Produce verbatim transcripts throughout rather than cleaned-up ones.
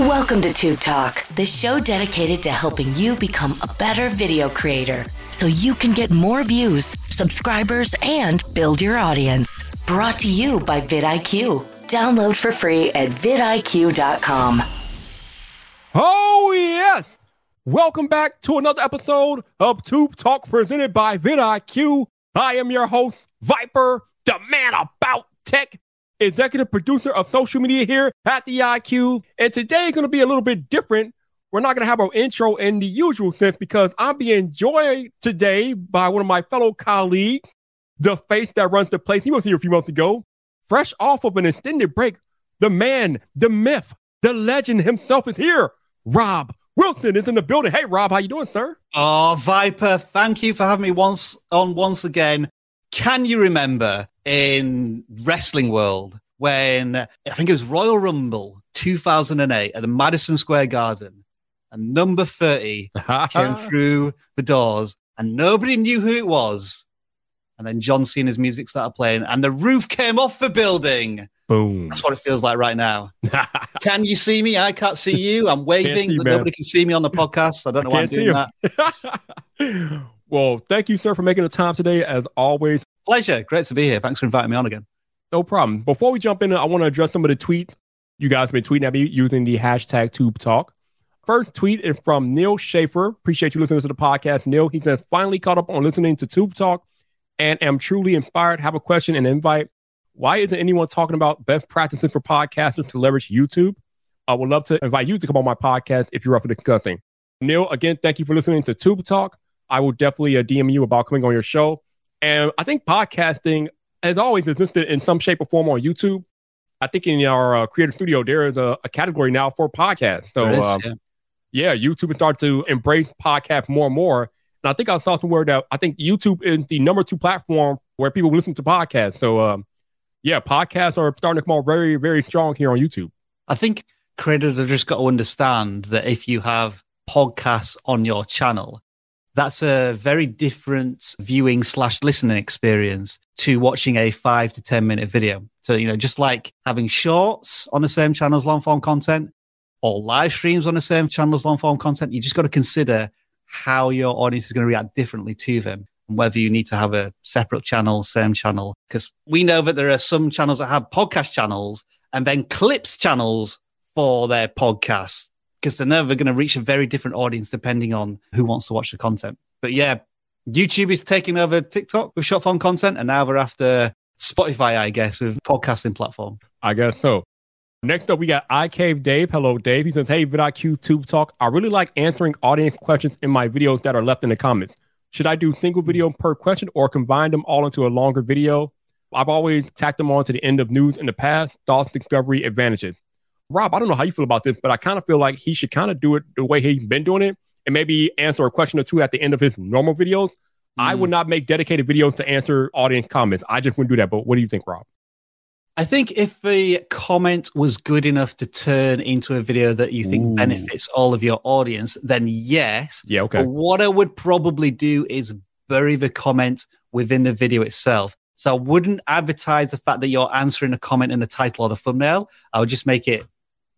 Welcome to Tube Talk, the show dedicated to helping you become a better video creator so you can get more views, subscribers, and build your audience. Brought to you by VidIQ. Download for free at vid I Q dot com. Oh, yeah. Welcome back to another episode of Tube Talk presented by VidIQ. I am your host, Viper, the man about tech, executive producer of social media here at the I Q. And today is going to be a little bit different. We're not going to have our intro in the usual sense because I'm being joined today by one of my fellow colleagues, the face that runs the place. He was here a few months ago, fresh off of an extended break. The man, the myth, the legend himself is here. Rob Wilson is in the building. Hey, Rob, how you doing, sir? Oh, Viper, thank you for having me once on once again. Can you remember in wrestling world when I think it was Royal Rumble two thousand eight at the Madison Square Garden and number thirty came through the doors and nobody knew who it was? And then John Cena's music started playing and the roof came off the building. Boom. That's what it feels like right now. Can you see me? I can't see you. I'm waving, see, but man. Nobody can see me on the podcast. I don't know I why I'm doing that. Well, thank you, sir, for making the time today, as always. Pleasure. Great to be here. Thanks for inviting me on again. No problem. Before we jump in, I want to address some of the tweets you guys have been tweeting at me using the hashtag TubeTalk. First tweet is from Neil Schaefer. Appreciate you listening to the podcast, Neil. He says, finally caught up on listening to Tube Talk and am truly inspired. Have a question and invite. Why isn't anyone talking about best practices for podcasters to leverage YouTube? I would love to invite you to come on my podcast if you're up for discussing. Neil, again, thank you for listening to Tube Talk. I will definitely uh, D M you about coming on your show. And I think podcasting has always existed in some shape or form on YouTube. I think in our uh, creative studio, there is a, a category now for podcasts. So, is, um, yeah. yeah, YouTube has started to embrace podcasts more and more. And I think I saw somewhere that I think YouTube is the number two platform where people listen to podcasts. So, um, yeah, podcasts are starting to come out very, very strong here on YouTube. I think creators have just got to understand that if you have podcasts on your channel, that's a very different viewing slash listening experience to watching a five to ten minute video. So, you know, just like having shorts on the same channel as long form content or live streams on the same channel as long form content, you just got to consider how your audience is going to react differently to them and whether you need to have a separate channel, same channel. Because we know that there are some channels that have podcast channels and then clips channels for their podcasts, because they're never going to reach a very different audience depending on who wants to watch the content. But yeah, YouTube is taking over TikTok with short form content, and now we're after Spotify, I guess, with podcasting platform. I guess so. Next up, we got iCave Dave. Hello, Dave. He says, hey, VidIQ Tube Talk. I really like answering audience questions in my videos that are left in the comments. Should I do single video per question or combine them all into a longer video? I've always tacked them on to the end of news in the past. Thoughts, discovery, advantages. Rob, I don't know how you feel about this, but I kind of feel like he should kind of do it the way he's been doing it and maybe answer a question or two at the end of his normal videos. Mm. I would not make dedicated videos to answer audience comments. I just wouldn't do that. But what do you think, Rob? I think if the comment was good enough to turn into a video that you think Ooh. benefits all of your audience, then yes. Yeah, okay. But what I would probably do is bury the comment within the video itself. So I wouldn't advertise the fact that you're answering a comment in the title or the thumbnail. I would just make it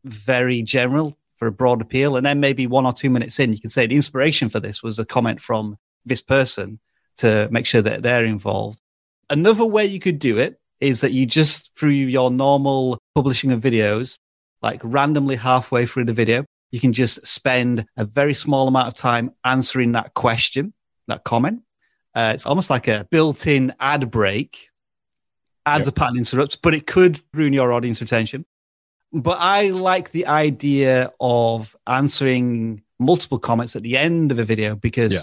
very general for a broad appeal, and then maybe one or two minutes in you can say the inspiration for this was a comment from this person to make sure that they're involved. Another way you could do it is that you just, through your normal publishing of videos, like randomly halfway through the video, you can just spend a very small amount of time answering that question, that comment. Uh, it's almost like a built-in ad break. Ads yep. are pattern interrupts, but it could ruin your audience retention. But I like the idea of answering multiple comments at the end of a video because yeah.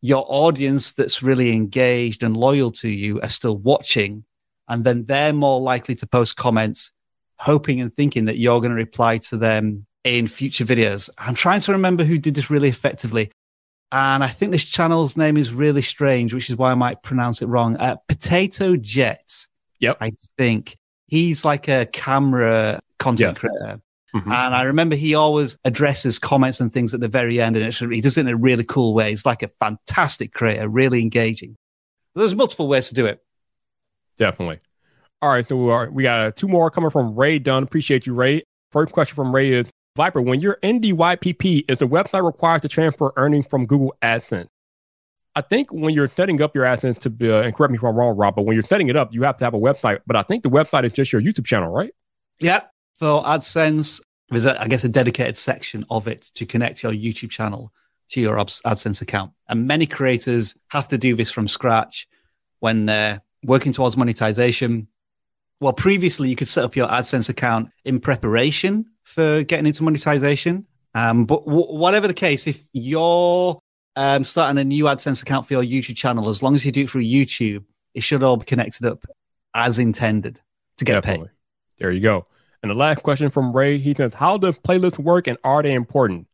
your audience that's really engaged and loyal to you are still watching. And then they're more likely to post comments, hoping and thinking that you're going to reply to them in future videos. I'm trying to remember who did this really effectively. And I think this channel's name is really strange, which is why I might pronounce it wrong. Uh, Potato Jet. Yep. I think he's like a camera content yeah. creator. Mm-hmm. And I remember he always addresses comments and things at the very end, and it's, he does it in a really cool way. He's like a fantastic creator, really engaging. There's multiple ways to do it. Definitely. All right, so we, are, we got two more coming from Ray Dunn. Appreciate you, Ray. First question from Ray is, Viper, when you're in the Y P P, is the website required to transfer earnings from Google AdSense? I think when you're setting up your AdSense to be, uh, and correct me if I'm wrong, Rob, but when you're setting it up, you have to have a website. But I think the website is just your YouTube channel, right? Yeah. So AdSense, there's, a, I guess, a dedicated section of it to connect your YouTube channel to your AdSense account. And many creators have to do this from scratch when they're working towards monetization. Well, previously, you could set up your AdSense account in preparation for getting into monetization. Um, but w- whatever the case, if you're um, starting a new AdSense account for your YouTube channel, as long as you do it through YouTube, it should all be connected up as intended to get Definitely. paid. There you go. And the last question from Ray, he says, how does playlists work and are they important?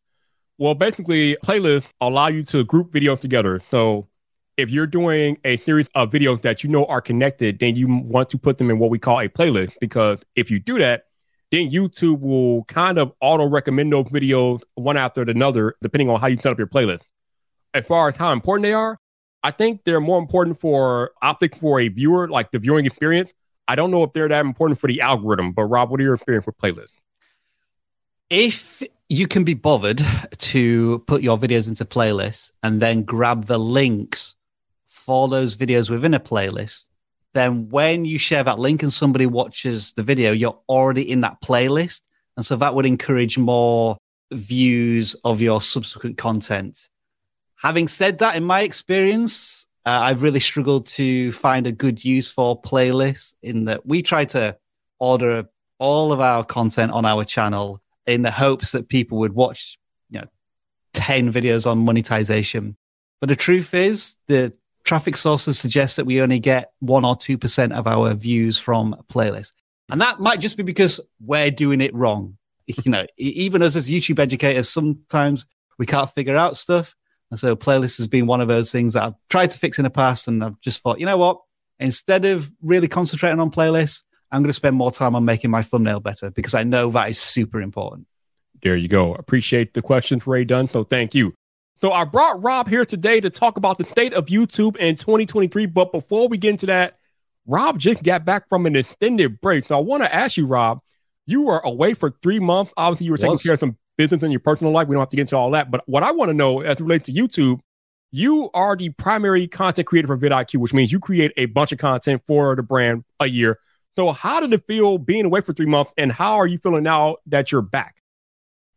Well, basically, playlists allow you to group videos together. So if you're doing a series of videos that you know are connected, then you want to put them in what we call a playlist, because if you do that, then YouTube will kind of auto-recommend those videos one after another, depending on how you set up your playlist. As far as how important they are, I think they're more important for optics for a viewer, like the viewing experience. I don't know if they're that important for the algorithm, but Rob, what are your experience with playlists? If you can be bothered to put your videos into playlists and then grab the links for those videos within a playlist, then when you share that link and somebody watches the video, you're already in that playlist. And so that would encourage more views of your subsequent content. Having said that, in my experience, uh, I've really struggled to find a good use for playlists, in that we try to order all of our content on our channel in the hopes that people would watch, you know, ten videos on monetization. But the truth is, the traffic sources suggest that we only get one or two percent of our views from a playlist. And that might just be because we're doing it wrong. You know, even us as YouTube educators, sometimes we can't figure out stuff. And so playlists has been one of those things that I've tried to fix in the past. And I've just thought, you know what, instead of really concentrating on playlists, I'm going to spend more time on making my thumbnail better, because I know that is super important. There you go. Appreciate the questions, Ray Dunn. So thank you. So I brought Rob here today to talk about the state of YouTube in twenty twenty-three. But before we get into that, Rob just got back from an extended break. So I want to ask you, Rob, you were away for three months. Obviously, you were taking care of some business in your personal life. We don't have to get into all that. But what I want to know as it relates to YouTube, you are the primary content creator for VidIQ, which means you create a bunch of content for the brand a year. So how did it feel being away for three months, and how are you feeling now that you're back?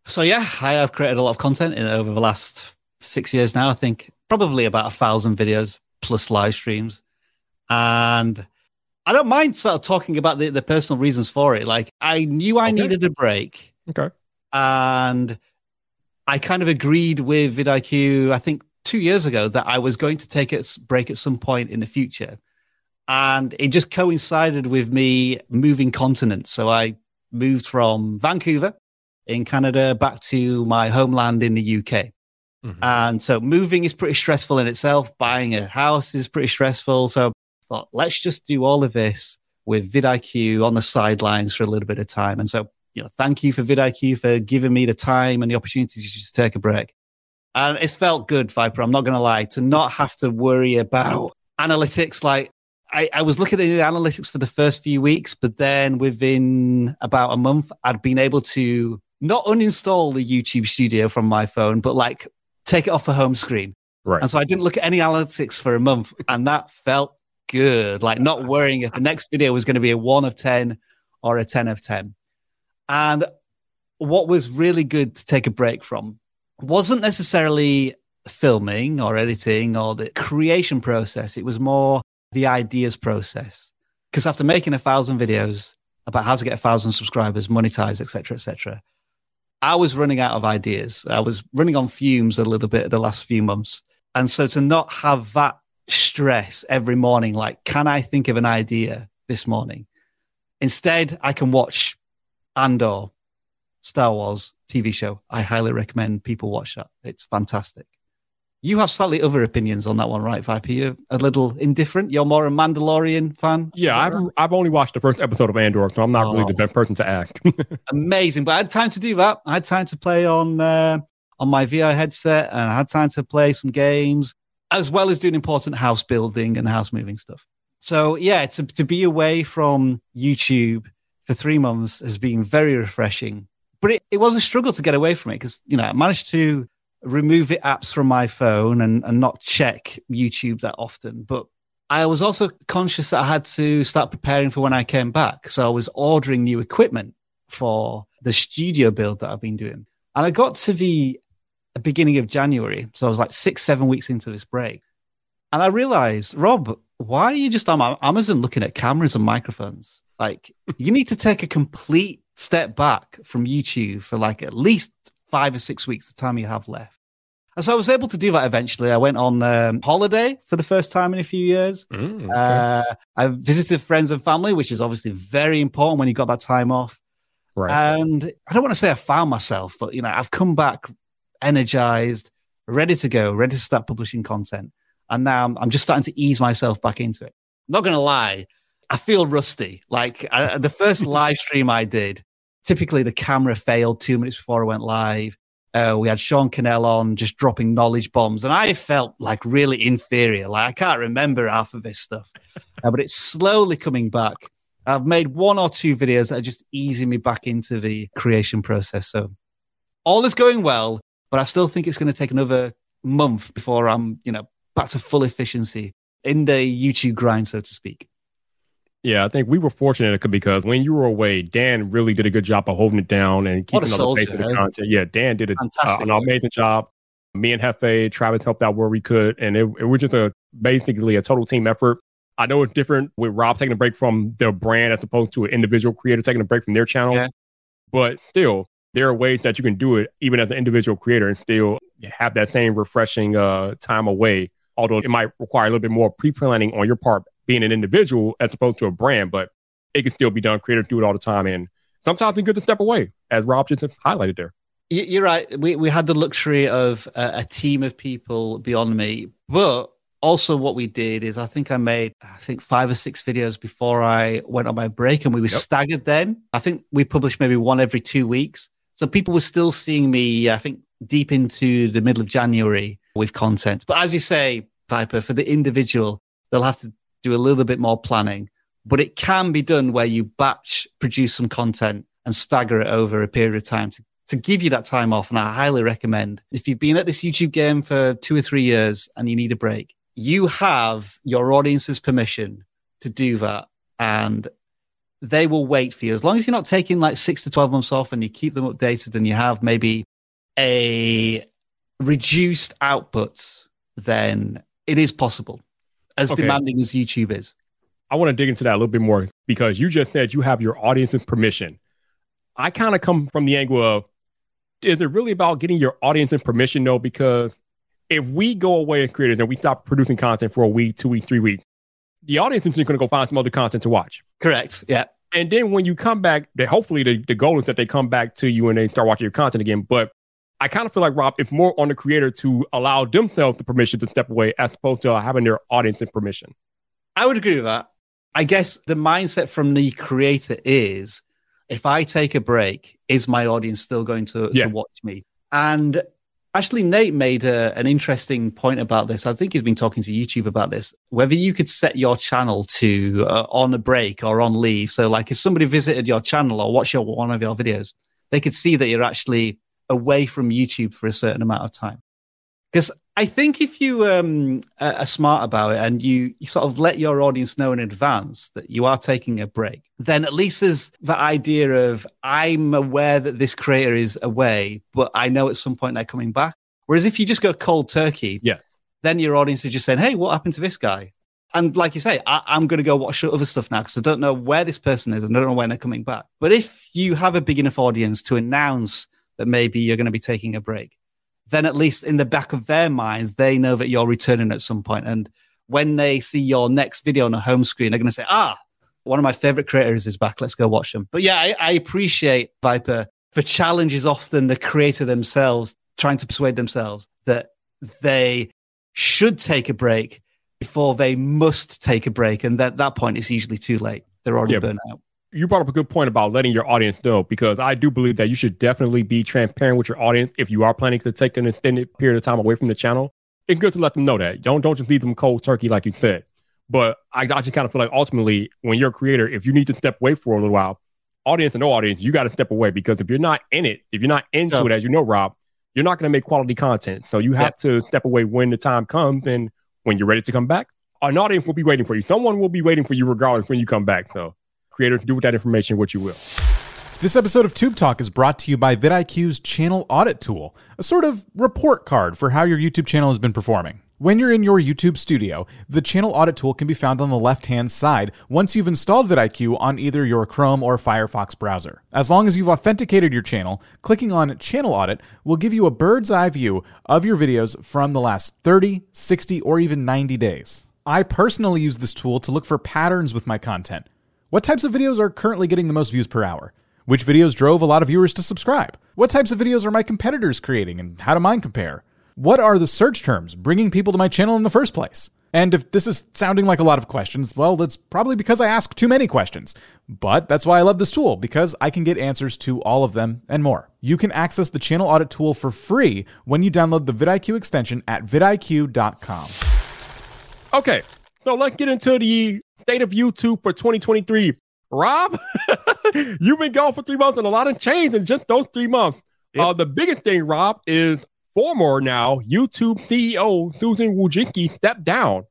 So, yeah, I have created a lot of content in over the last six years now, I think, probably about a thousand videos plus live streams. And I don't mind sort of talking about the, the personal reasons for it. Like, I knew I okay. needed a break. Okay. And I kind of agreed with VidIQ, I think two years ago, that I was going to take a break at some point in the future. And it just coincided with me moving continents. So I moved from Vancouver in Canada back to my homeland in the U K. Mm-hmm. And so moving is pretty stressful in itself. Buying a house is pretty stressful. So I thought, let's just do all of this with VidIQ on the sidelines for a little bit of time. And so, you know, thank you for VidIQ for giving me the time and the opportunity to just take a break. And it's felt good, Viper. I'm not going to lie, to not have to worry about analytics. Like I, I was looking at the analytics for the first few weeks, but then within about a month, I'd been able to not uninstall the YouTube Studio from my phone, but like take it off the home screen. Right. And so I didn't look at any analytics for a month, and that felt good. Like not worrying if the next video was going to be a one of ten or a ten of ten. And what was really good to take a break from wasn't necessarily filming or editing or the creation process. It was more the ideas process. Because after making a thousand videos about how to get a thousand subscribers, monetize, et cetera, et cetera, I was running out of ideas. I was running on fumes a little bit the last few months. And so to not have that stress every morning, like, can I think of an idea this morning? Instead, I can watch Andor, Star Wars T V show. I highly recommend people watch that. It's fantastic. You have slightly other opinions on that one, right, Viper? You're a little indifferent. You're more a Mandalorian fan. Yeah, I've right? I've only watched the first episode of Andor, so I'm not oh. really the best person to act. Amazing, but I had time to do that. I had time to play on uh, on my V R headset, and I had time to play some games, as well as doing important house building and house moving stuff. So yeah, to to be away from YouTube for three months has been very refreshing. But it, it was a struggle to get away from it because, you know, I managed to remove it apps from my phone and, and not check YouTube that often. But I was also conscious that I had to start preparing for when I came back. So I was ordering new equipment for the studio build that I've been doing. And I got to the beginning of January. So I was like six, seven weeks into this break. And I realized, Rob, why are you just on Amazon looking at cameras and microphones? Like, you need to take a complete step back from YouTube for like at least five or six weeks, the time you have left. And so I was able to do that eventually. I went on um, holiday for the first time in a few years. Mm, okay. uh, I visited friends and family, which is obviously very important when you got that time off. Right. And I don't want to say I found myself, but, you know, I've come back energized, ready to go, ready to start publishing content. And now I'm, I'm just starting to ease myself back into it. Not going to lie, I feel rusty. Like I, the first live stream I did, typically the camera failed two minutes before I went live. Uh, we had Sean Cannell on just dropping knowledge bombs. And I felt like really inferior. Like I can't remember half of this stuff, uh, but it's slowly coming back. I've made one or two videos that are just easing me back into the creation process. So all is going well, but I still think it's going to take another month before I'm, you know, back to full efficiency in the YouTube grind, so to speak. Yeah, I think we were fortunate because when you were away, Dan really did a good job of holding it down and keeping up the pace of the content. Yeah, Dan did a, uh, an amazing job. Me and Jefe, Travis helped out where we could, and it, it was just a basically a total team effort. I know it's different with Rob taking a break from their brand as opposed to an individual creator taking a break from their channel. Yeah. But still, there are ways that you can do it even as an individual creator and still have that same refreshing uh, time away, although it might require a little bit more pre-planning on your part being an individual as opposed to a brand, but it can still be done. Creators do it all the time. And sometimes it's good to step away, as Rob just highlighted there. You're right. We we had the luxury of a, a team of people beyond me. But also what we did is I think I made, I think five or six videos before I went on my break, and we were yep. staggered then. I think we published maybe one every two weeks. So people were still seeing me, I think, deep into the middle of January with content. But as you say, Viper, for the individual, they'll have to do a little bit more planning, but it can be done where you batch produce some content and stagger it over a period of time to, to give you that time off. And I highly recommend if you've been at this YouTube game for two or three years and you need a break, you have your audience's permission to do that. And they will wait for you. As long as you're not taking like six to twelve months off and you keep them updated and you have maybe a reduced output, then it is possible. As okay. demanding as YouTube is. I want to dig into that a little bit more because you just said you have your audience's permission. I kind of come from the angle of, is it really about getting your audience's permission though? Because if we go away as creators and we stop producing content for a week, two weeks, three weeks, the audience is going to go find some other content to watch. Correct. Yeah. And then when you come back, they, hopefully the, the goal is that they come back to you and they start watching your content again. But I kind of feel like, Rob, it's more on the creator to allow themselves the permission to step away as opposed to having their audience in permission. I would agree with that. I guess the mindset from the creator is, if I take a break, is my audience still going to, yeah. to watch me? And actually, Nate made a, an interesting point about this. I think he's been talking to YouTube about this, whether you could set your channel to uh, on a break or on leave. So like if somebody visited your channel or watched your, one of your videos, they could see that you're actually away from YouTube for a certain amount of time. Because I think if you um, are smart about it and you, you sort of let your audience know in advance that you are taking a break, then at least there's the idea of, I'm aware that this creator is away, but I know at some point they're coming back. Whereas if you just go cold turkey, yeah, then your audience is just saying, hey, what happened to this guy? And like you say, I, I'm going to go watch other stuff now because I don't know where this person is and I don't know when they're coming back. But if you have a big enough audience to announce that maybe you're going to be taking a break, then at least in the back of their minds, they know that you're returning at some point. And when they see your next video on a home screen, they're going to say, ah, one of my favorite creators is back. Let's go watch them. But yeah, I, I appreciate, Viper, the challenge is often the creator themselves trying to persuade themselves that they should take a break before they must take a break. And at that point, it's usually too late. They're already yeah. burnt out. You brought up a good point about letting your audience know, because I do believe that you should definitely be transparent with your audience if you are planning to take an extended period of time away from the channel. It's good to let them know that. Don't don't just leave them cold turkey like you said. But I, I just kind of feel like ultimately, when you're a creator, if you need to step away for a little while, audience or no audience, you got to step away, because if you're not in it, if you're not into yeah. it, as you know, Rob, you're not going to make quality content. So you have yeah. to step away when the time comes, and when you're ready to come back, an audience will be waiting for you. Someone will be waiting for you regardless when you come back. So creators, do with that information what you will. This episode of Tube Talk is brought to you by VidIQ's Channel Audit Tool, a sort of report card for how your YouTube channel has been performing. When you're in your YouTube studio, the Channel Audit Tool can be found on the left-hand side once you've installed VidIQ on either your Chrome or Firefox browser. As long as you've authenticated your channel, clicking on Channel Audit will give you a bird's eye view of your videos from the last thirty, sixty, or even ninety days. I personally use this tool to look for patterns with my content. What types of videos are currently getting the most views per hour? Which videos drove a lot of viewers to subscribe? What types of videos are my competitors creating, and how do mine compare? What are the search terms bringing people to my channel in the first place? And if this is sounding like a lot of questions, well, that's probably because I ask too many questions. But that's why I love this tool, because I can get answers to all of them and more. You can access the Channel Audit Tool for free when you download the VidIQ extension at vid I Q dot com. Okay, so let's get into the state of YouTube for twenty twenty-three. Rob, you've been gone for three months and a lot of change in just those three months. Yep. Uh, the biggest thing, Rob, is... former now YouTube C E O Susan Wojcicki stepped down.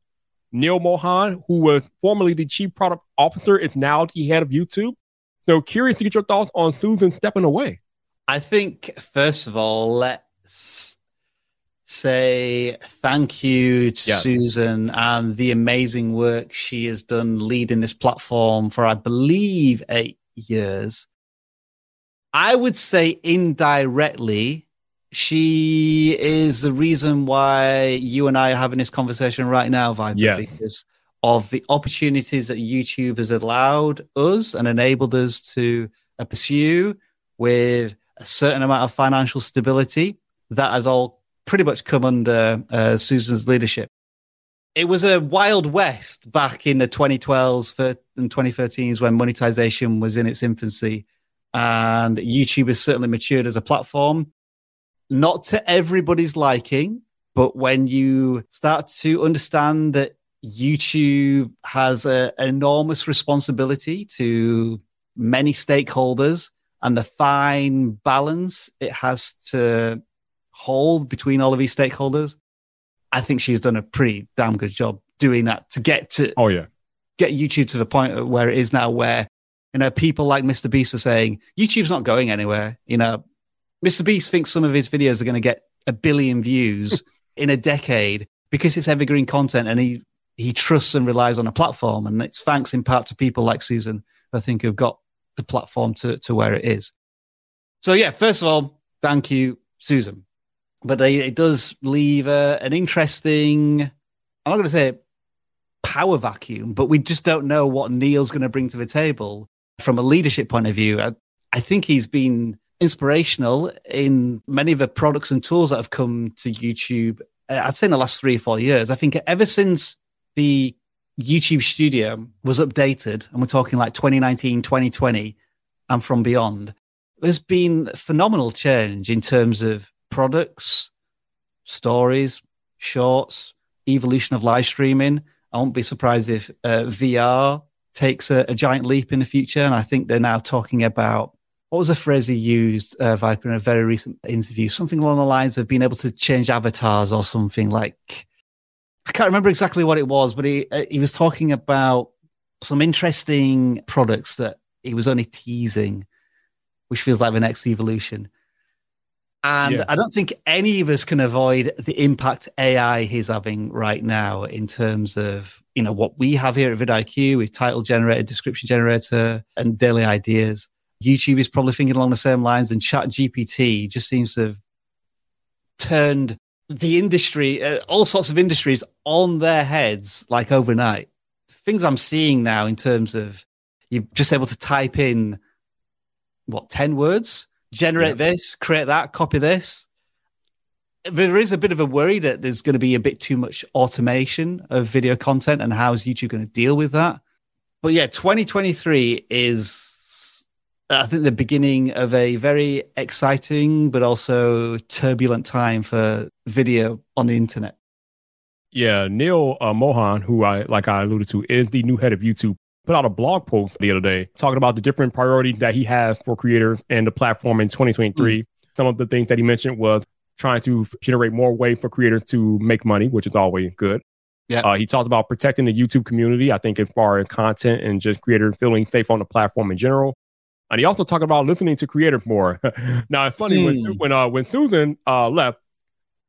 Neil Mohan, who was formerly the chief product officer, is now the head of YouTube. So curious to get your thoughts on Susan stepping away. I think, first of all, let's say thank you to yes. Susan and the amazing work she has done leading this platform for, I believe, eight years. I would say indirectly, she is the reason why you and I are having this conversation right now, Viper, yeah. because of the opportunities that YouTube has allowed us and enabled us to uh, pursue with a certain amount of financial stability that has all pretty much come under uh, Susan's leadership. It was a wild west back in the twenty twelves and twenty thirteens when monetization was in its infancy, and YouTube has certainly matured as a platform. Not to everybody's liking, but when you start to understand that YouTube has an enormous responsibility to many stakeholders and the fine balance it has to hold between all of these stakeholders, I think she's done a pretty damn good job doing that to get to oh yeah get YouTube to the point where it is now, where you know people like Mister Beast are saying YouTube's not going anywhere. You know, Mister Beast thinks some of his videos are going to get a billion views in a decade because it's evergreen content, and he, he trusts and relies on a platform. And it's thanks in part to people like Susan, I think, who've got the platform to, to where it is. So, yeah, first of all, thank you, Susan. But they, it does leave uh, an interesting, I'm not going to say power vacuum, but we just don't know what Neil's going to bring to the table from a leadership point of view. I, I think he's been inspirational in many of the products and tools that have come to YouTube, I'd say in the last three or four years. I think ever since the YouTube Studio was updated, and we're talking like twenty nineteen, twenty twenty, and from beyond, there's been phenomenal change in terms of products, stories, shorts, evolution of live streaming. I won't be surprised if uh, V R takes a, a giant leap in the future. And I think they're now talking about, what was a phrase he used, uh, Viper, in a very recent interview? Something along the lines of being able to change avatars or something like... I can't remember exactly what it was, but he he was talking about some interesting products that he was only teasing, which feels like the next evolution. And yeah. I don't think any of us can avoid the impact A I is having right now in terms of, you know, what we have here at VidIQ with title generator, description generator, and daily ideas. YouTube is probably thinking along the same lines, and ChatGPT just seems to have turned the industry, uh, all sorts of industries on their heads like overnight. Things I'm seeing now in terms of you're just able to type in, what, ten words? Generate yeah. this, create that, copy this. There is a bit of a worry that there's going to be a bit too much automation of video content, and how is YouTube going to deal with that? But yeah, twenty twenty-three is... I think the beginning of a very exciting but also turbulent time for video on the internet. Yeah, Neil uh, Mohan, who I like I alluded to, is the new head of YouTube. put out a blog post the other day talking about the different priorities that he has for creators and the platform in twenty twenty-three. Mm. Some of the things that he mentioned was trying to generate more way for creators to make money, which is always good. Yeah, uh, he talked about protecting the YouTube community, I think, as far as content and just creators feeling safe on the platform in general. And he also talked about listening to creators more. Now, it's funny, mm. when when, uh, when Susan uh, left,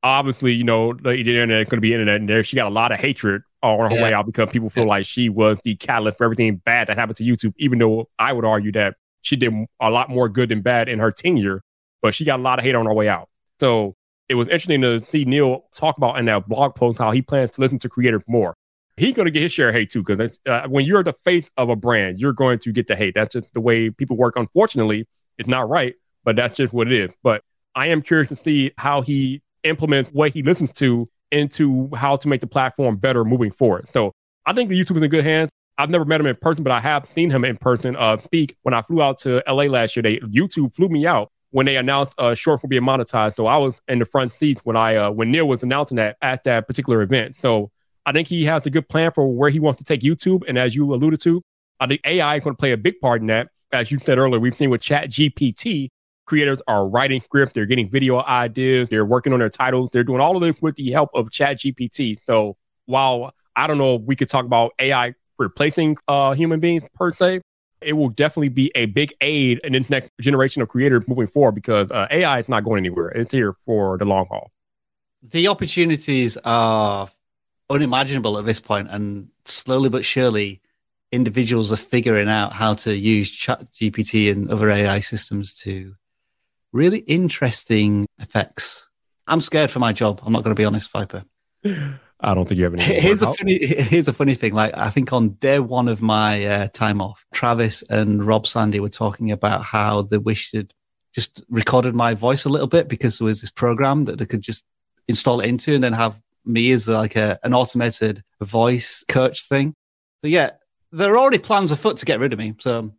obviously, you know, the internet is going to be internet in there. She got a lot of hatred on her yeah. way out because people feel yeah. like she was the catalyst for everything bad that happened to YouTube, even though I would argue that she did a lot more good than bad in her tenure. But she got a lot of hate on her way out. So it was interesting to see Neil talk about in that blog post how he plans to listen to creators more. He's going to get his share of hate, too, because uh, when you're the face of a brand, you're going to get the hate. That's just the way people work. Unfortunately, it's not right, but that's just what it is. But I am curious to see how he implements what he listens to into how to make the platform better moving forward. So I think the YouTube is in good hands. I've never met him in person, but I have seen him in person uh, speak. When I flew out to L A last year, they, YouTube flew me out when they announced a uh, short for being monetized. So I was in the front seat when I uh, when Neil was announcing that at that particular event. So I think he has a good plan for where he wants to take YouTube. And as you alluded to, I think A I is going to play a big part in that. As you said earlier, we've seen with ChatGPT, creators are writing scripts, they're getting video ideas, they're working on their titles, they're doing all of this with the help of ChatGPT. So while I don't know if we could talk about A I replacing uh, human beings per se, it will definitely be a big aid in this next generation of creators moving forward, because uh, A I is not going anywhere. It's here for the long haul. The opportunities are unimaginable at this point, and slowly but surely, individuals are figuring out how to use ChatGPT and other A I systems to really interesting effects. I'm scared for my job. I'm not going to be honest, Viper. I don't think you have any. Here's a funny, here's a funny thing. Like, I think on day one of my uh, time off, Travis and Rob Sandy were talking about how they wished they'd just recorded my voice a little bit, because there was this program that they could just install it into and then have me as like a, an automated voice coach thing. So yeah, there are already plans afoot to get rid of me. So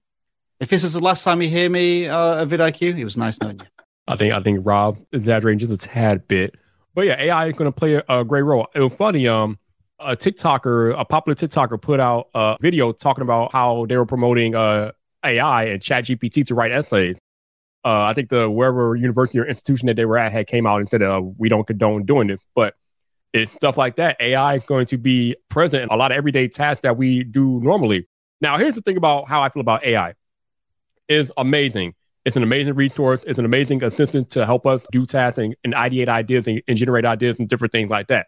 if this is the last time you hear me uh, at VidIQ, it was nice knowing you. I think I think Rob exaggerating just a tad bit. But yeah, A I is going to play a, a great role. It was funny. Um, a TikToker, a popular TikToker, put out a video talking about how they were promoting uh, A I and ChatGPT to write essays. Uh, I think the wherever university or institution that they were at had came out and said, uh, "We don't condone doing this." But it's stuff like that. A I is going to be present in a lot of everyday tasks that we do normally. Now, here's the thing about how I feel about A I. It's amazing. It's an amazing resource. It's an amazing assistant to help us do tasks and, and ideate ideas and, and generate ideas and different things like that.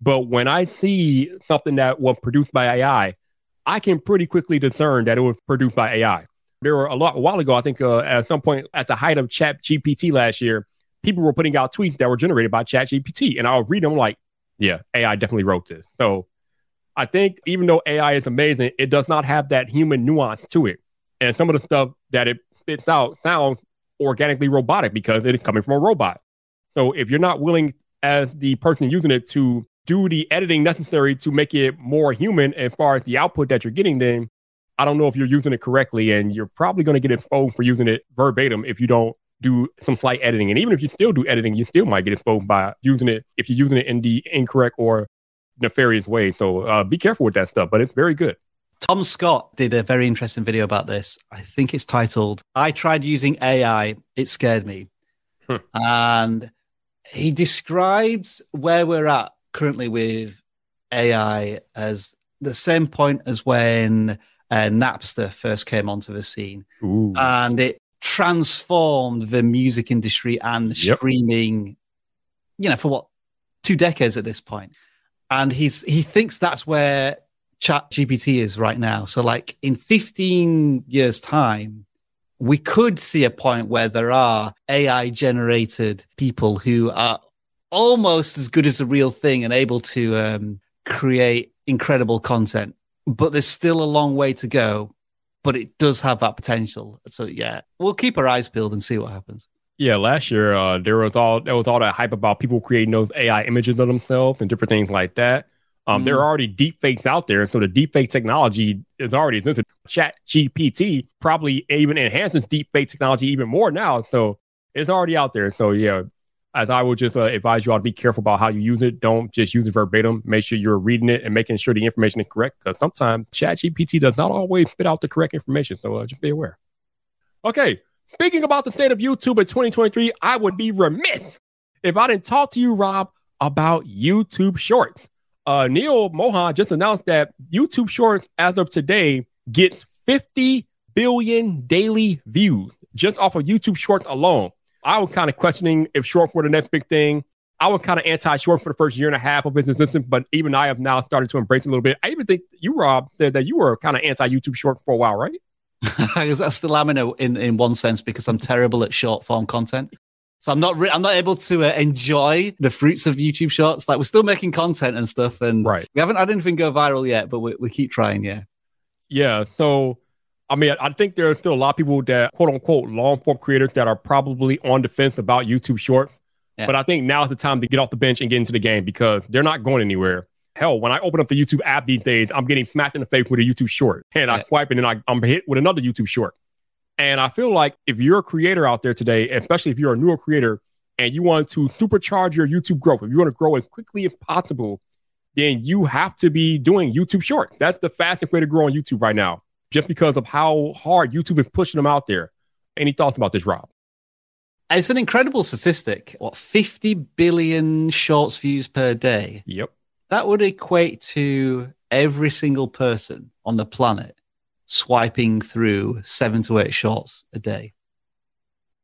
But when I see something that was produced by A I, I can pretty quickly discern that it was produced by A I. There were a lot a while ago, I think uh, at some point at the height of ChatGPT last year, people were putting out tweets that were generated by ChatGPT. And I'll read them like, yeah, A I definitely wrote this. So I think even though A I is amazing, it does not have that human nuance to it. And some of the stuff that it spits out sounds organically robotic because it is coming from a robot. So if you're not willing as the person using it to do the editing necessary to make it more human as far as the output that you're getting, then I don't know if you're using it correctly, and you're probably going to get exposed for using it verbatim if you don't do some slight editing. And even if you still do editing, you still might get exposed by using it if you're using it in the incorrect or nefarious way. So uh, be careful with that stuff, but it's very good. Tom Scott did a very interesting video about this. I think it's titled, "I Tried Using A I, It Scared Me." Hmm. And he describes where we're at currently with A I as the same point as when uh, Napster first came onto the scene. Ooh. And it transformed the music industry and yep. streaming, you know, for what, two decades at this point. And he's he thinks that's where ChatGPT is right now. So like in fifteen years time, we could see a point where there are A I generated people who are almost as good as the real thing and able to um, create incredible content, but there's still a long way to go, but it does have that potential. So yeah, we'll keep our eyes peeled and see what happens. Yeah, last year, uh, there was all, there was all that hype about people creating those A I images of themselves and different things like that. Um, there are already deep fakes out there. So the deep fake technology is already existed. ChatGPT probably even enhances deep fake technology even more now. So it's already out there. So yeah, as I would just uh, advise you all to be careful about how you use it. Don't just use it verbatim. Make sure you're reading it and making sure the information is correct, because sometimes ChatGPT does not always spit out the correct information. So uh, just be aware. Okay, speaking about the state of YouTube in twenty twenty-three, I would be remiss if I didn't talk to you, Rob, about YouTube Shorts. Uh, Neil Mohan just announced that YouTube Shorts, as of today, gets fifty billion daily views just off of YouTube Shorts alone. I was kind of questioning if Shorts were the next big thing. I was kind of anti-Shorts for the first year and a half of its existence, but even I have now started to embrace it a little bit. I even think you, Rob, said that you were kind of anti-YouTube Shorts for a while, right? I still am in, a, in in one sense, because I'm terrible at short form content. So I'm not re- I'm not able to uh, enjoy the fruits of YouTube Shorts. Like, we're still making content and stuff, and right. we haven't had anything go viral yet, but we, we keep trying. Yeah, yeah. So I mean, I think there are still a lot of people that quote unquote long form creators that are probably on the fence about YouTube Shorts. Yeah. But I think now is the time to get off the bench and get into the game, because they're not going anywhere. Hell, when I open up the YouTube app these days, I'm getting smacked in the face with a YouTube Short, and yeah. I swipe it, and I, I'm hit with another YouTube Short. And I feel like if you're a creator out there today, especially if you're a newer creator and you want to supercharge your YouTube growth, if you want to grow as quickly as possible, then you have to be doing YouTube Shorts. That's the fastest way to grow on YouTube right now, just because of how hard YouTube is pushing them out there. Any thoughts about this, Rob? It's an incredible statistic. What, fifty billion Shorts views per day? Yep. That would equate to every single person on the planet swiping through seven to eight shorts a day.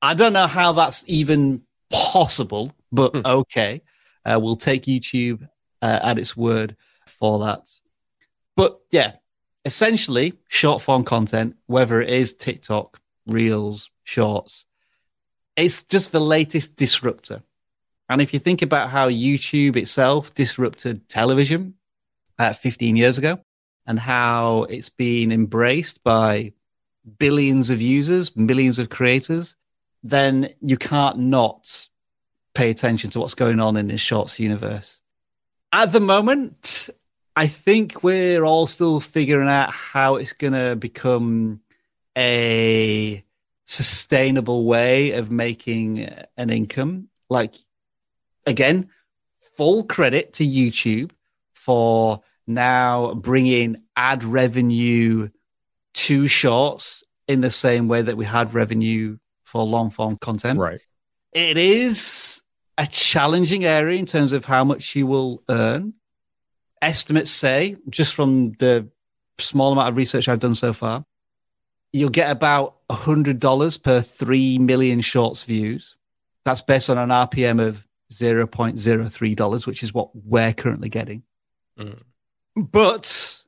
I don't know how that's even possible, but hmm. okay. Uh, we'll take YouTube uh, at its word for that. But yeah, essentially short form content, whether it is TikTok, Reels, Shorts, it's just the latest disruptor. And if you think about how YouTube itself disrupted television uh, fifteen years ago, and how it's been embraced by billions of users, millions of creators, then you can't not pay attention to what's going on in this Shorts universe. At the moment, I think we're all still figuring out how it's going to become a sustainable way of making an income. Like, again, full credit to YouTube for now bringing ad revenue to Shorts in the same way that we had revenue for long-form content. Right. It is a challenging area in terms of how much you will earn. Estimates say, just from the small amount of research I've done so far, you'll get about one hundred dollars per three million Shorts views. That's based on an R P M of zero point zero three dollars, which is what we're currently getting. Mm. But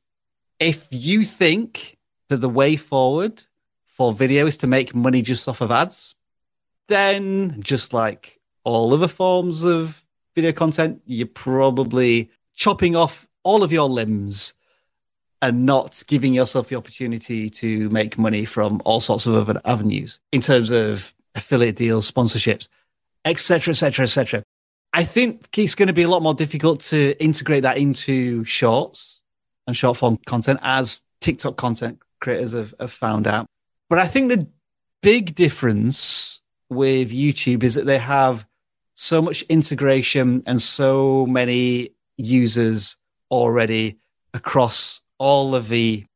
if you think that the way forward for video is to make money just off of ads, then just like all other forms of video content, you're probably chopping off all of your limbs and not giving yourself the opportunity to make money from all sorts of other avenues in terms of affiliate deals, sponsorships, et cetera, et cetera, et cetera. I think it's going to be a lot more difficult to integrate that into Shorts and short form content, as TikTok content creators have, have found out. But I think the big difference with YouTube is that they have so much integration and so many users already across all of the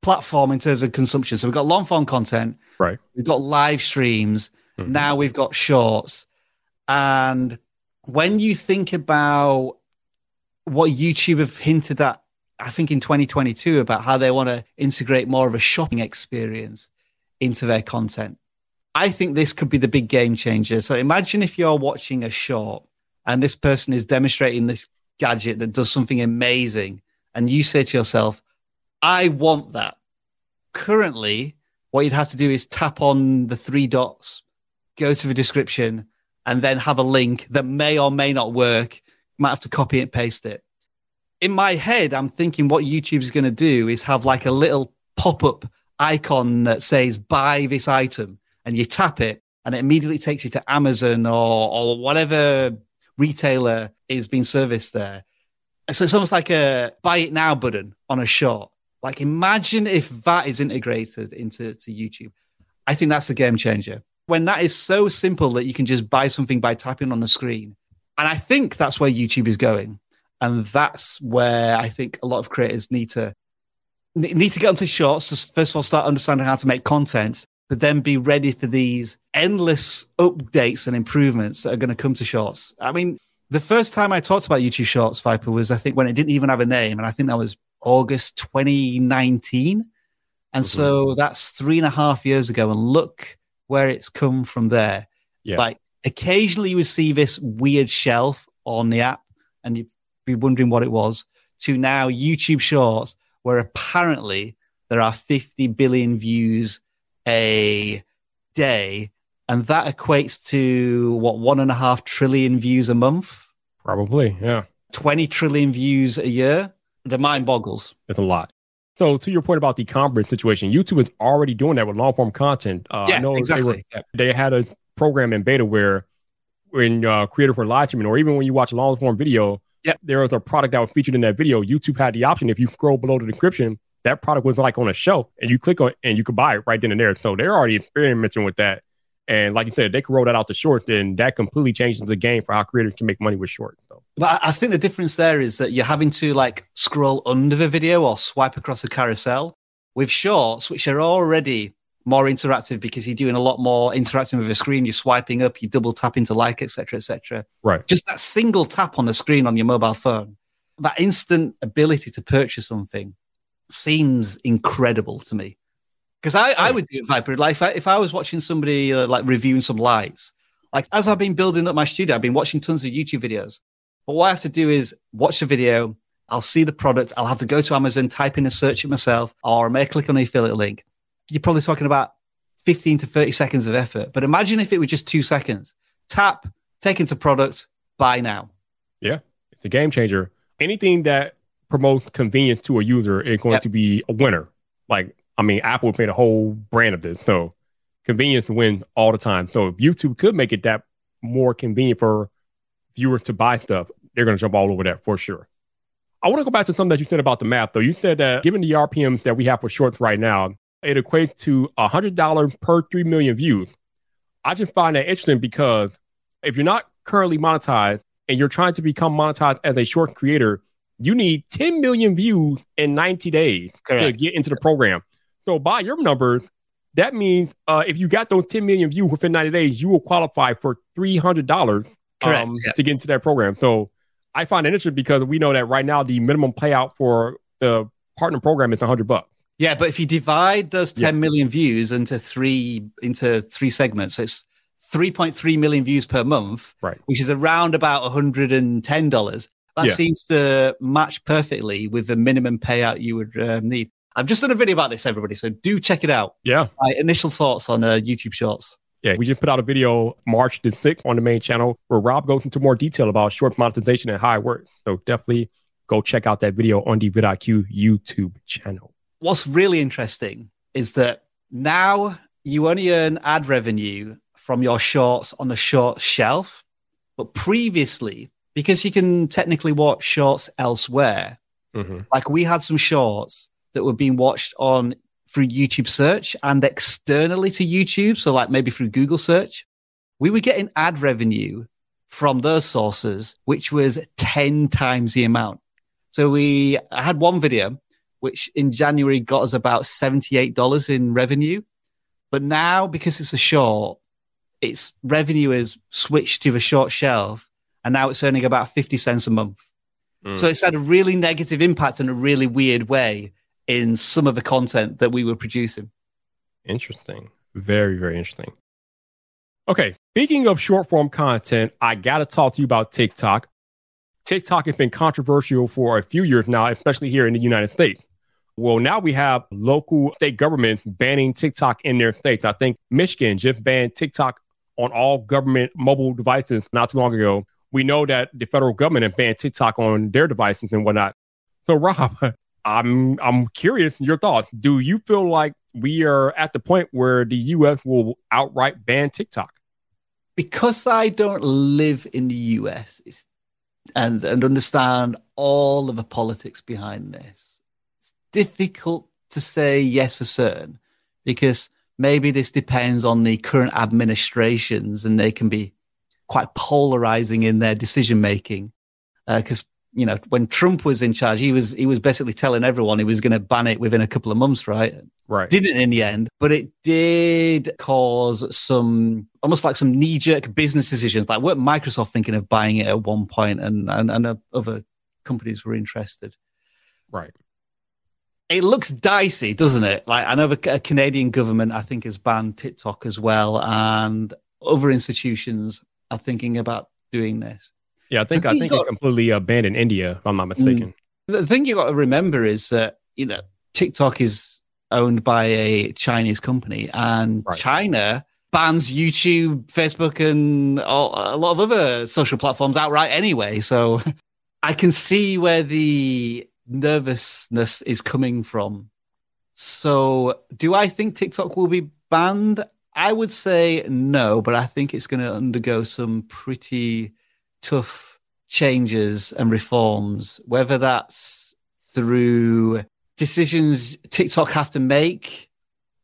platform in terms of consumption. So we've got long form content, right? We've got live streams. Mm-hmm. Now we've got Shorts. And when you think about what YouTube have hinted at, I think in twenty twenty-two, about how they want to integrate more of a shopping experience into their content, I think this could be the big game changer. So imagine if you're watching a short and this person is demonstrating this gadget that does something amazing, and you say to yourself, I want that. Currently, what you'd have to do is tap on the three dots, go to the description, and then have a link that may or may not work. Might have to copy and paste it. In my head, I'm thinking what YouTube is going to do is have like a little pop-up icon that says, buy this item. And you tap it, and it immediately takes you to Amazon or, or whatever retailer is being serviced there. So it's almost like a buy it now button on a short. Like, imagine if that is integrated into to YouTube. I think that's a game changer. when that is so simple that you can just buy something by tapping on the screen. And I think that's where YouTube is going. And that's where I think a lot of creators need to need to get onto shorts to first of all start understanding how to make content, but then be ready for these endless updates and improvements that are going to come to shorts. I mean, the first time I talked about YouTube Shorts, Viper, was I think when it didn't even have a name. And I think that was August twenty nineteen. And mm-hmm. so that's three and a half years ago. And look where it's come from there. Yeah. Like occasionally you would see this weird shelf on the app and you'd be wondering what it was, to now YouTube Shorts, where apparently there are fifty billion views a day. And that equates to, what, one and a half trillion views a month? Probably, yeah. twenty trillion views a year? The mind boggles. That's a lot. So to your point about the conference situation, YouTube is already doing that with long-form content. Uh, yeah, I know exactly. They, were, they had a program in beta where when uh, creative enlightenment, or even when you watch a long-form video, yep. there was a product that was featured in that video. YouTube had the option, if you scroll below the description, that product was like on a shelf, and you click on it, and you could buy it right then and there. So they're already experimenting with that. And like you said, they could roll that out to short, then that completely changes the game for how creators can make money with short. So. But I think the difference there is that you're having to like scroll under the video or swipe across the carousel. With shorts, which are already more interactive because you're doing a lot more interacting with the screen, you're swiping up, you double tap into like, et cetera, et cetera. Right. Just that single tap on the screen on your mobile phone, that instant ability to purchase something seems incredible to me. Because I, I would do it, Viper. Like if I, if I was watching somebody uh, like reviewing some lights, like as I've been building up my studio, I've been watching tons of YouTube videos. But what I have to do is watch the video. I'll see the product. I'll have to go to Amazon, type in and search it myself, or I may click on the affiliate link. You're probably talking about fifteen to thirty seconds of effort. But imagine if it was just two seconds. Tap, take into product, buy now. Yeah, it's a game changer. Anything that promotes convenience to a user is going yep. to be a winner. Like, I mean, Apple made a whole brand of this. So convenience wins all the time. So if YouTube could make it that more convenient for viewers to buy stuff, they're going to jump all over that for sure. I want to go back to something that you said about the math, though. You said that given the R P Ms that we have for shorts right now, it equates to one hundred dollars per three million views. I just find that interesting because if you're not currently monetized and you're trying to become monetized as a short creator, you need ten million views in ninety days Correct. To get into the program. So by your numbers, that means uh, if you got those ten million views within ninety days, you will qualify for three hundred dollars um, yeah. to get into that program. So I find it interesting because we know that right now the minimum payout for the partner program is one hundred bucks. Yeah, but if you divide those ten yeah. million views into three into three segments, it's three point three million views per month, right? Which is around about one hundred ten dollars. That yeah. seems to match perfectly with the minimum payout you would uh, need. I've just done a video about this, everybody, so do check it out. Yeah. My initial thoughts on uh, YouTube Shorts. Yeah, we just put out a video March the sixth on the main channel where Rob goes into more detail about short monetization and how it works. So definitely go check out that video on the VidIQ YouTube channel. What's really interesting is that now you only earn ad revenue from your shorts on the short shelf, but previously, because you can technically watch shorts elsewhere, mm-hmm. like we had some shorts that were being watched on through YouTube search and externally to YouTube. So like maybe through Google search, we were getting ad revenue from those sources, which was ten times the amount. So we I had one video, which in January got us about seventy-eight dollars in revenue. But now because it's a short, its revenue is switched to the short shelf and now it's earning about fifty cents a month. Mm. So it's had a really negative impact in a really weird way in some of the content that we were producing. Interesting. Very, very interesting. Okay. Speaking of short form content, I got to talk to you about TikTok. TikTok has been controversial for a few years now, especially here in the United States. Well, now we have local state governments banning TikTok in their states. I think Michigan just banned TikTok on all government mobile devices not too long ago. We know that the federal government has banned TikTok on their devices and whatnot. So, Rob, I'm I'm curious your thoughts. Do you feel like we are at the point where the U S will outright ban TikTok? Because I don't live in the U S it's, and, and understand all of the politics behind this, it's difficult to say yes for certain because maybe this depends on the current administrations and they can be quite polarizing in their decision making. Because, uh, you know, when Trump was in charge, he was he was basically telling everyone he was going to ban it within a couple of months, right? Right. Didn't in the end, but it did cause some, almost like some knee-jerk business decisions. Like, weren't Microsoft thinking of buying it at one point, and and, and other companies were interested? Right. It looks dicey, doesn't it? Like, I know the a Canadian government, I think, has banned TikTok as well, and other institutions are thinking about doing this. Yeah, I think I think, I think got, it completely uh, banned in India, if I'm not mistaken. The thing you got to remember is that, you know, TikTok is owned by a Chinese company, and right. China bans YouTube, Facebook, and all, a lot of other social platforms outright anyway. So I can see where the nervousness is coming from. So do I think TikTok will be banned? I would say no, but I think it's going to undergo some pretty tough changes and reforms, whether that's through decisions TikTok have to make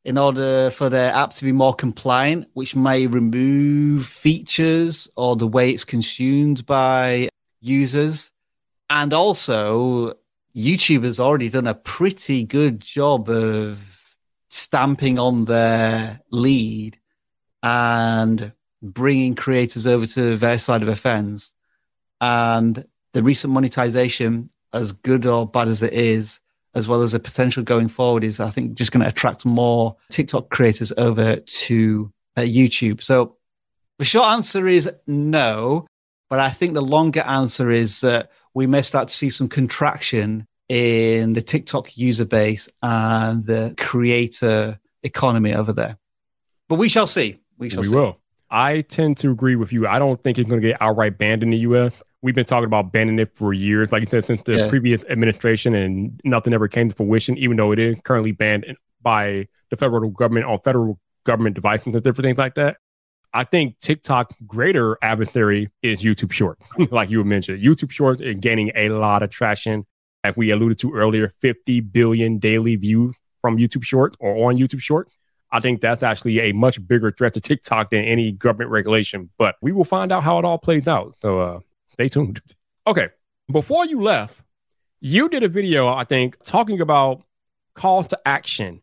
in order for their app to be more compliant, which may remove features or the way it's consumed by users. And also, YouTube has already done a pretty good job of stamping on their lead and bringing creators over to their side of the fence. And the recent monetization, as good or bad as it is, as well as the potential going forward, is, I think, just going to attract more TikTok creators over to uh, YouTube. So the short answer is no, but I think the longer answer is that uh, we may start to see some contraction in the TikTok user base and the creator economy over there. But we shall see. We shall we see. We will. I tend to agree with you. I don't think it's going to get outright banned in the U S. We've been talking about banning it for years, like you said, since the yeah. previous administration, and nothing ever came to fruition, even though it is currently banned by the federal government on federal government devices and different things like that. I think TikTok's greater adversary is YouTube Shorts, like you mentioned. YouTube Shorts is gaining a lot of traction. Like we alluded to earlier, fifty billion daily views from YouTube Shorts or on YouTube Shorts. I think that's actually a much bigger threat to TikTok than any government regulation. But we will find out how it all plays out. So uh, stay tuned. Okay, before you left, you did a video, I think, talking about calls to action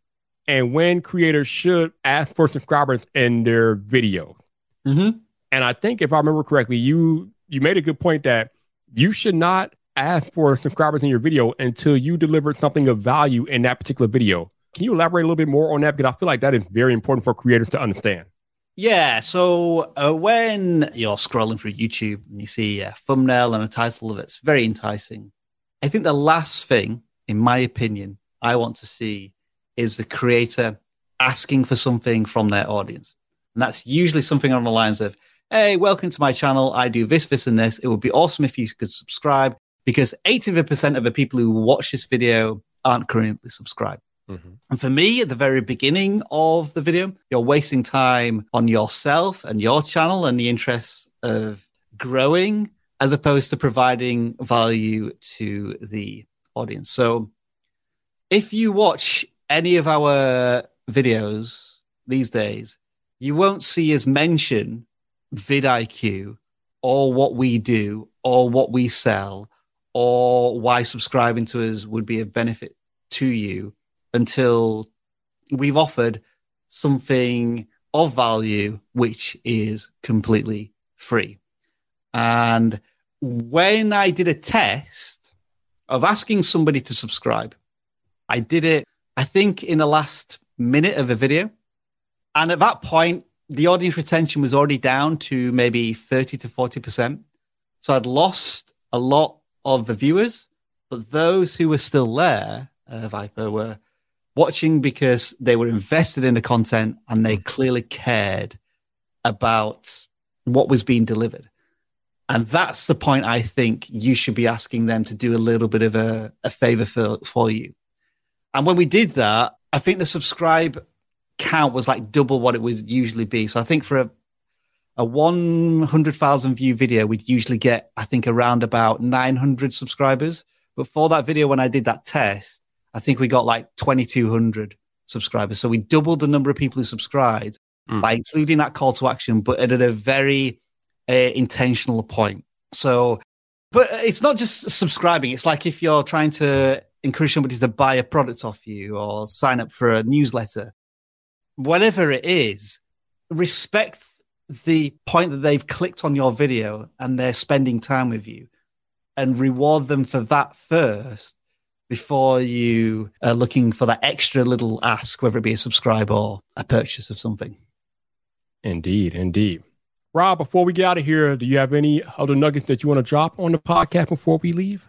and when creators should ask for subscribers in their video. Mm-hmm. And I think if I remember correctly, you you made a good point that you should not ask for subscribers in your video until you deliver something of value in that particular video. Can you elaborate a little bit more on that? Because I feel like that is very important for creators to understand. Yeah. So uh, when you're scrolling through YouTube and you see a thumbnail and a title of it, it's very enticing. I think the last thing, in my opinion, I want to see is the creator asking for something from their audience. And that's usually something on the lines of, hey, welcome to my channel. I do this, this, and this. It would be awesome if you could subscribe, because eighty percent of the people who watch this video aren't currently subscribed. Mm-hmm. And for me, at the very beginning of the video, you're wasting time on yourself and your channel and the interests of growing, as opposed to providing value to the audience. So if you watch any of our videos these days, you won't see us mention VidIQ or what we do or what we sell or why subscribing to us would be of benefit to you, until we've offered something of value, which is completely free. And when I did a test of asking somebody to subscribe, I did it, I think, in the last minute of a video. And at that point, the audience retention was already down to maybe thirty to forty percent. So I'd lost a lot of the viewers, but those who were still there, uh, Viper, were watching because they were invested in the content and they clearly cared about what was being delivered. And that's the point I think you should be asking them to do a little bit of a, a favor for, for you. And when we did that, I think the subscribe count was like double what it would usually be. So I think for a, a one hundred thousand view video, we'd usually get, I think, around about nine hundred subscribers. But for that video, when I did that test, I think we got like twenty-two hundred subscribers. So we doubled the number of people who subscribed mm. by including that call to action, but at a very uh, intentional point. So, but it's not just subscribing. It's like if you're trying to encourage somebody to buy a product off you or sign up for a newsletter, whatever it is, respect the point that they've clicked on your video and they're spending time with you, and reward them for that first before you are looking for that extra little ask, whether it be a subscribe or a purchase of something. Indeed, indeed. Rob, before we get out of here, do you have any other nuggets that you want to drop on the podcast before we leave?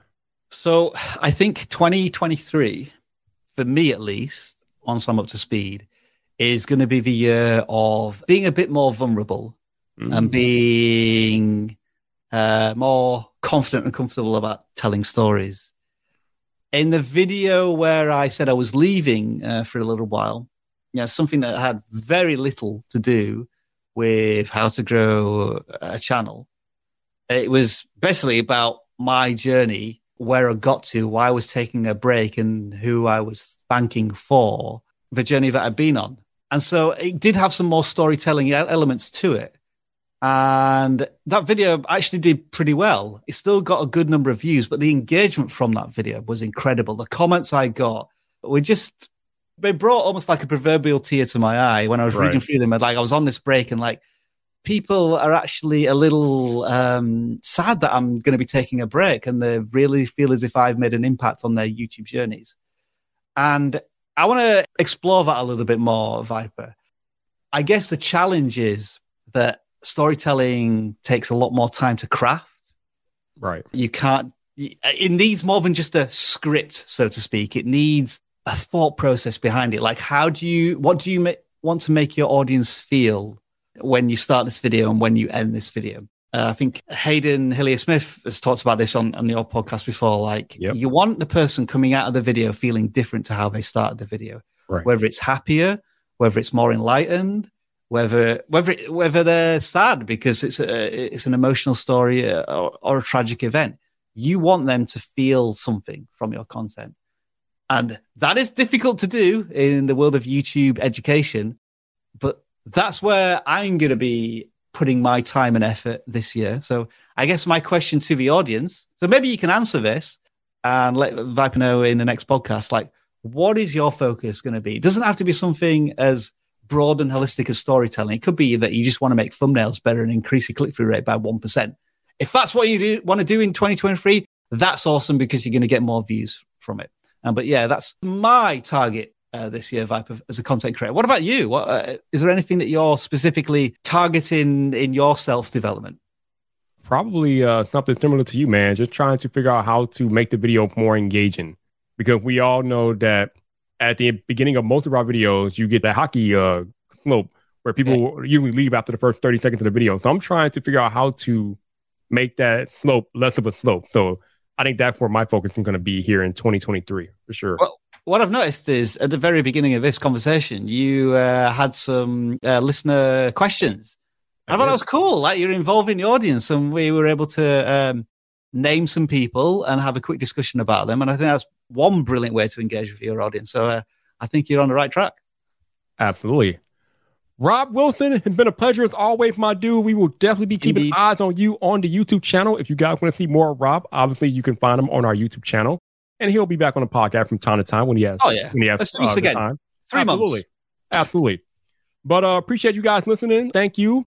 So I think twenty twenty-three, for me at least, once I'm up to speed, is going to be the year of being a bit more vulnerable mm-hmm. and being uh, more confident and comfortable about telling stories. In the video where I said I was leaving uh, for a little while, you know, something that had very little to do with how to grow a channel. It was basically about my journey, where I got to, why I was taking a break, and who I was thanking for the journey that I'd been on. And so it did have some more storytelling elements to it. And that video actually did pretty well. It still got a good number of views, but the engagement from that video was incredible. The comments I got were just, they brought almost like a proverbial tear to my eye when I was right. reading through them. Like I was on this break and like, people are actually a little um, sad that I'm going to be taking a break, and they really feel as if I've made an impact on their YouTube journeys. And I want to explore that a little bit more, Viper. I guess the challenge is that storytelling takes a lot more time to craft. Right. You can't, it needs more than just a script, so to speak. It needs a thought process behind it. Like, how do you, what do you ma- want to make your audience feel when you start this video and when you end this video? Uh, I think Hayden Hillier-Smith has talked about this on, on your podcast before. Like, yep. you want the person coming out of the video feeling different to how they started the video, right. whether it's happier, whether it's more enlightened, whether whether whether they're sad because it's a, it's an emotional story or, or a tragic event. You want them to feel something from your content, and that is difficult to do in the world of YouTube education. But that's where I'm going to be putting my time and effort this year. So I guess my question to the audience, so maybe you can answer this and let Viper know in the next podcast, like, what is your focus going to be? It doesn't have to be something as broad and holistic as storytelling. It could be that you just want to make thumbnails better and increase your click-through rate by one percent. If that's what you do, want to do in twenty twenty-three, that's awesome, because you're going to get more views from it. And, but yeah, that's my target Uh, this year, Viper, as a content creator. What about you? What, uh, is there anything that you're specifically targeting in your self-development? Probably uh, something similar to you, man. Just trying to figure out how to make the video more engaging, because we all know that at the beginning of most of our videos, you get that hockey uh, slope where people yeah. usually leave after the first thirty seconds of the video. So I'm trying to figure out how to make that slope less of a slope. So I think that's where my focus is going to be here in twenty twenty-three, for sure. Well, what I've noticed is at the very beginning of this conversation, you uh, had some uh, listener questions. I, I thought that was cool. Like, you're involving the audience, and we were able to um, name some people and have a quick discussion about them. And I think that's one brilliant way to engage with your audience. So uh, I think you're on the right track. Absolutely. Rob Wilson, it's been a pleasure as always, my dude. We will definitely be keeping Indeed. eyes on you on the YouTube channel. If you guys want to see more of Rob, obviously you can find him on our YouTube channel. And he'll be back on the podcast from time to time when he has. Oh, yeah. When he has, Let's do this uh, again. Time. Three Absolutely. months. Absolutely. But uh, appreciate you guys listening. Thank you.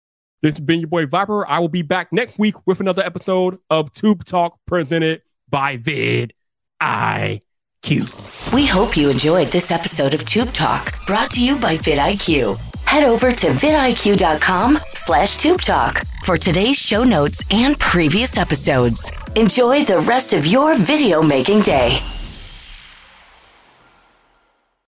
This has been your boy Viper. I will be back next week with another episode of Tube Talk, presented by VidIQ. We hope you enjoyed this episode of Tube Talk, brought to you by VidIQ. Head over to vidiq.com slash Tube Talk for today's show notes and previous episodes. Enjoy the rest of your video making day.